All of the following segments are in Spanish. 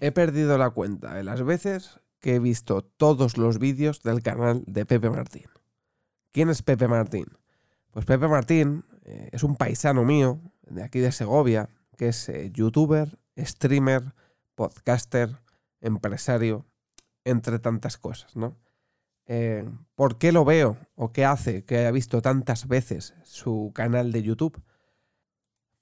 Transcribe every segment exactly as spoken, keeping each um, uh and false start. He perdido la cuenta de las veces que he visto todos los vídeos del canal de Pepe Martín. ¿Quién es Pepe Martín? Pues Pepe Martín eh, es un paisano mío, de aquí de Segovia, que es eh, youtuber, streamer, podcaster, empresario, entre tantas cosas, ¿no? Eh, ¿Por qué lo veo o qué hace que haya visto tantas veces su canal de YouTube?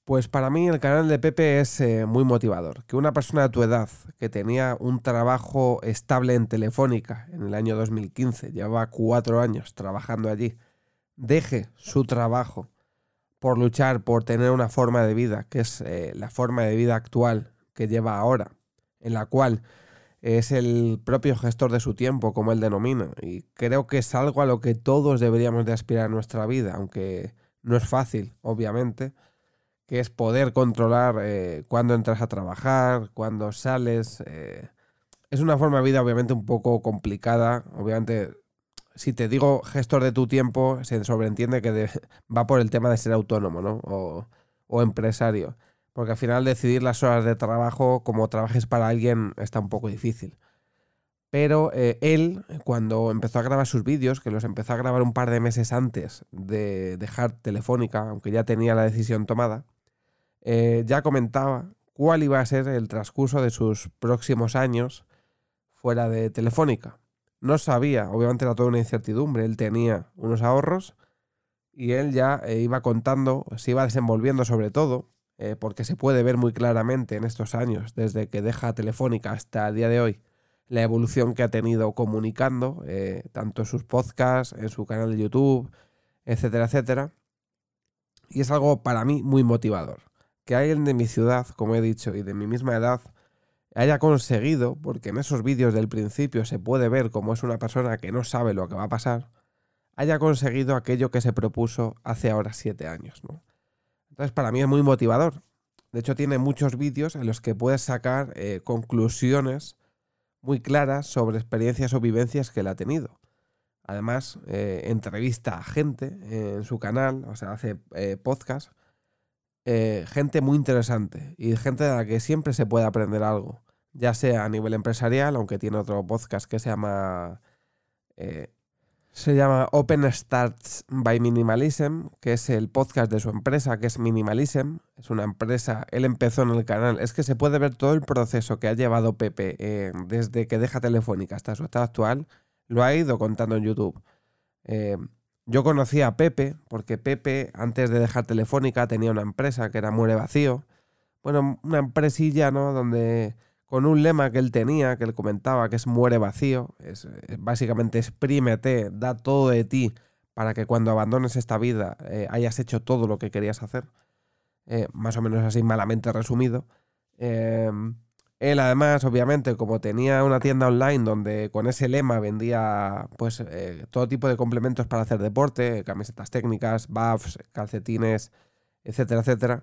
Pues para mí el canal de Pepe es eh, muy motivador. Que una persona de tu edad que tenía un trabajo estable en Telefónica en el año dos mil quince, llevaba cuatro años trabajando allí, deje su trabajo por luchar por tener una forma de vida, que es eh, la forma de vida actual que lleva ahora, en la cual es el propio gestor de su tiempo, como él denomina. Y creo que es algo a lo que todos deberíamos de aspirar en nuestra vida, aunque no es fácil, obviamente, que es poder controlar eh, cuándo entras a trabajar, cuándo sales. Eh. Es una forma de vida obviamente un poco complicada. Obviamente, si te digo gestor de tu tiempo, se sobreentiende que de, va por el tema de ser autónomo, ¿no? O, o empresario. Porque al final decidir las horas de trabajo, como trabajes para alguien, está un poco difícil. Pero eh, él, cuando empezó a grabar sus vídeos, que los empezó a grabar un par de meses antes de dejar Telefónica, aunque ya tenía la decisión tomada, Eh, ya comentaba cuál iba a ser el transcurso de sus próximos años fuera de Telefónica. No sabía, obviamente era toda una incertidumbre, él tenía unos ahorros y él ya eh, iba contando, se iba desenvolviendo sobre todo, eh, porque se puede ver muy claramente en estos años, desde que deja Telefónica hasta el día de hoy, la evolución que ha tenido comunicando, eh, tanto en sus podcasts, en su canal de YouTube, etcétera, etcétera. Y es algo para mí muy motivador. Que alguien de mi ciudad, como he dicho, y de mi misma edad, haya conseguido, porque en esos vídeos del principio se puede ver cómo es una persona que no sabe lo que va a pasar, haya conseguido aquello que se propuso hace ahora siete años, ¿no? Entonces, para mí es muy motivador. De hecho, tiene muchos vídeos en los que puedes sacar eh, conclusiones muy claras sobre experiencias o vivencias que él ha tenido. Además, eh, entrevista a gente eh, en su canal, o sea, hace eh, podcast. Eh, gente muy interesante y gente de la que siempre se puede aprender algo, ya sea a nivel empresarial, aunque tiene otro podcast que se llama eh, se llama Open Starts by Minimalism, que es el podcast de su empresa, que es Minimalism. Es una empresa, él empezó en el canal, es que se puede ver todo el proceso que ha llevado Pepe eh, desde que deja Telefónica hasta su estado actual, lo ha ido contando en YouTube. eh, Yo conocí a Pepe porque Pepe, antes de dejar Telefónica, tenía una empresa que era Muere Vacío. Bueno, una empresilla, ¿no? Donde con un lema que él tenía, que él comentaba, que es Muere Vacío. Es, es básicamente exprímete, da todo de ti para que cuando abandones esta vida eh, hayas hecho todo lo que querías hacer. Eh, más o menos así, malamente resumido. Eh, Él además, obviamente, como tenía una tienda online donde con ese lema vendía pues eh, todo tipo de complementos para hacer deporte, camisetas técnicas, buffs, calcetines, etcétera, etcétera,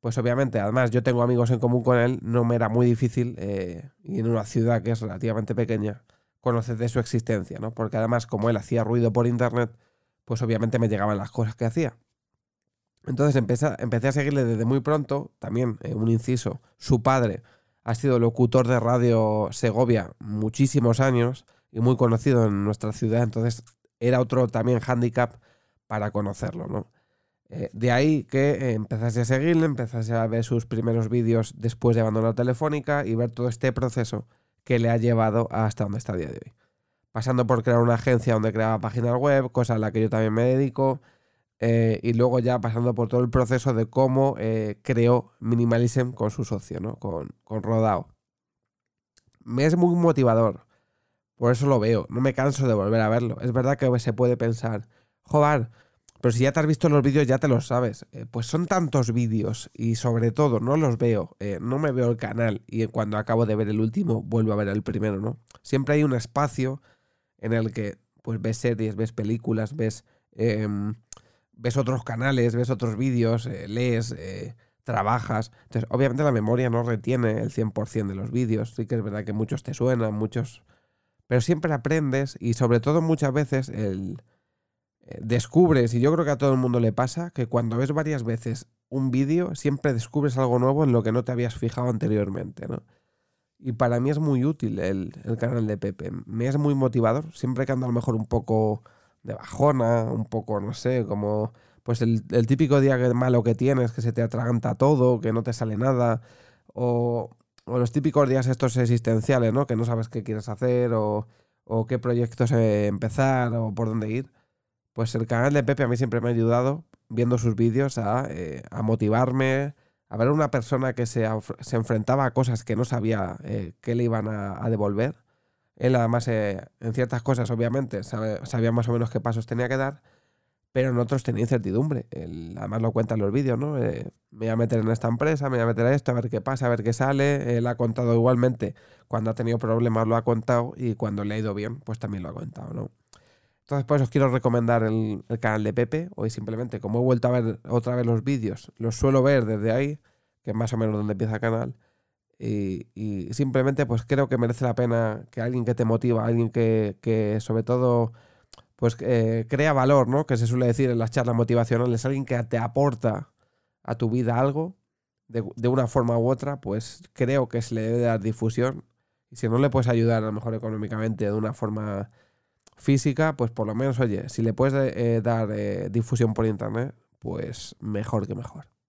pues obviamente, además yo tengo amigos en común con él, no me era muy difícil, eh, y en una ciudad que es relativamente pequeña, conocer de su existencia, ¿no? Porque además, como él hacía ruido por internet, pues obviamente me llegaban las cosas que hacía. Entonces empecé, empecé a seguirle desde muy pronto, también eh, un inciso, su padre ha sido locutor de radio Segovia muchísimos años y muy conocido en nuestra ciudad, entonces era otro también hándicap para conocerlo, ¿no? Eh, de ahí que empezase a seguirle, empezase a ver sus primeros vídeos después de abandonar Telefónica y ver todo este proceso que le ha llevado hasta donde está a día de hoy. Pasando por crear una agencia donde creaba páginas web, cosa a la que yo también me dedico, Eh, y luego ya pasando por todo el proceso de cómo eh, creó Minimalism con su socio, ¿no? Con, con Rodao. Me es muy motivador, por eso lo veo, no me canso de volver a verlo. Es verdad que se puede pensar, joder, pero si ya te has visto los vídeos ya te los sabes. Eh, pues son tantos vídeos y sobre todo no los veo, eh, no me veo el canal y cuando acabo de ver el último vuelvo a ver el primero, ¿no? Siempre hay un espacio en el que pues ves series, ves películas, ves... Eh, ves otros canales, ves otros vídeos, eh, lees, eh, trabajas. Entonces, obviamente la memoria no retiene el cien por cien de los vídeos. Sí que es verdad que muchos te suenan, muchos... Pero siempre aprendes y sobre todo muchas veces el... descubres, y yo creo que a todo el mundo le pasa, que cuando ves varias veces un vídeo siempre descubres algo nuevo en lo que no te habías fijado anteriormente, ¿no? Y para mí es muy útil el, el canal de Pepe. Me es muy motivador. Siempre que ando a lo mejor un poco de bajona, un poco, no sé, como pues el, el típico día malo que tienes, que se te atraganta todo, que no te sale nada, o, o los típicos días estos existenciales, ¿no? Que no sabes qué quieres hacer, o, o qué proyectos empezar, o por dónde ir. Pues el canal de Pepe a mí siempre me ha ayudado, viendo sus vídeos, a, eh, a motivarme, a ver a una persona que se, se enfrentaba a cosas que no sabía eh, que le iban a, a devolver. Él además eh, en ciertas cosas obviamente sabe, sabía más o menos qué pasos tenía que dar, pero en otros tenía incertidumbre. Él, además lo cuenta en los vídeos, ¿no? Eh, me voy a meter en esta empresa, me voy a meter a esto, a ver qué pasa, a ver qué sale. Él ha contado igualmente, cuando ha tenido problemas lo ha contado, y cuando le ha ido bien pues también lo ha contado, ¿no? Entonces, por eso os quiero recomendar el, el canal de Pepe. Hoy simplemente, como he vuelto a ver otra vez los vídeos, los suelo ver desde ahí, que es más o menos donde empieza el canal, y, y simplemente pues creo que merece la pena que alguien que te motiva, alguien que, que sobre todo pues eh, crea valor, ¿no? Que se suele decir en las charlas motivacionales, alguien que te aporta a tu vida algo, de, de una forma u otra, pues creo que se le debe dar difusión. Y si no le puedes ayudar a lo mejor económicamente de una forma... física, pues por lo menos, oye, si le puedes eh, dar eh, difusión por internet, pues mejor que mejor.